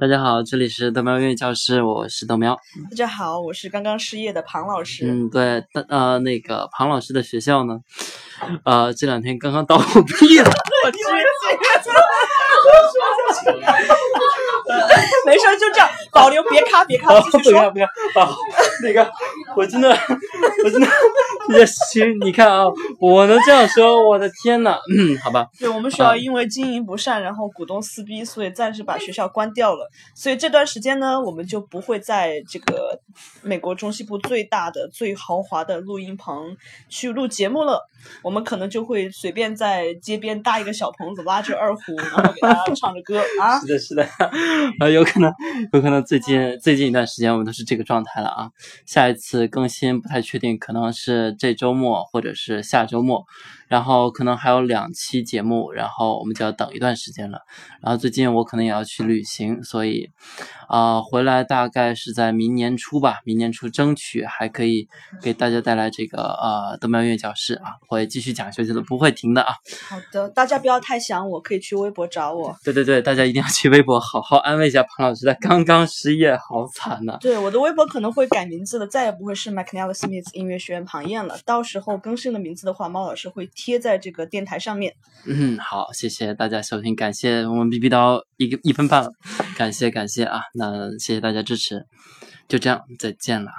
大家好，这里是豆苗音乐教室，我是豆苗。大家好，我是刚刚失业的庞老师。对，那个庞老师的学校呢，这两天刚刚倒闭了。我去，没事，就这样保留，别咔别咔，继续说。不要，那个，我真的，你看啊，我能这样说，我的天哪，好吧。对，我们学校因为经营不善，然后股东撕逼，所以暂时把学校关掉了。所以这段时间呢，我们就不会在这个美国中西部最大的最豪华的录音棚去录节目了，我们可能就会随便在街边搭一个小棚子，拉着二胡，然后给大家唱着歌啊。是的，有可能最近一段时间我们都是这个状态了啊。下一次更新不太确定，可能是这周末或者是下周末，然后可能还有2期节目，然后我们就要等一段时间了。然后最近我可能也要去旅行，所以回来大概是在明年初争取还可以给大家带来这个豆苗音乐教室啊，会继续讲下去的，不会停的啊。好的，大家不要太想我，可以去微博找我。对，大家一定要去微博好好安慰一下庞老师，他刚刚失业，好惨呐。对，我的微博可能会改名字的，再也不会是 McNally Smith 音乐学院庞燕了。到时候更新的名字的话，猫老师会贴在这个电台上面。好，谢谢大家收听，感谢我们 BB 到一分半了，感谢啊，那谢谢大家支持，就这样，再见了。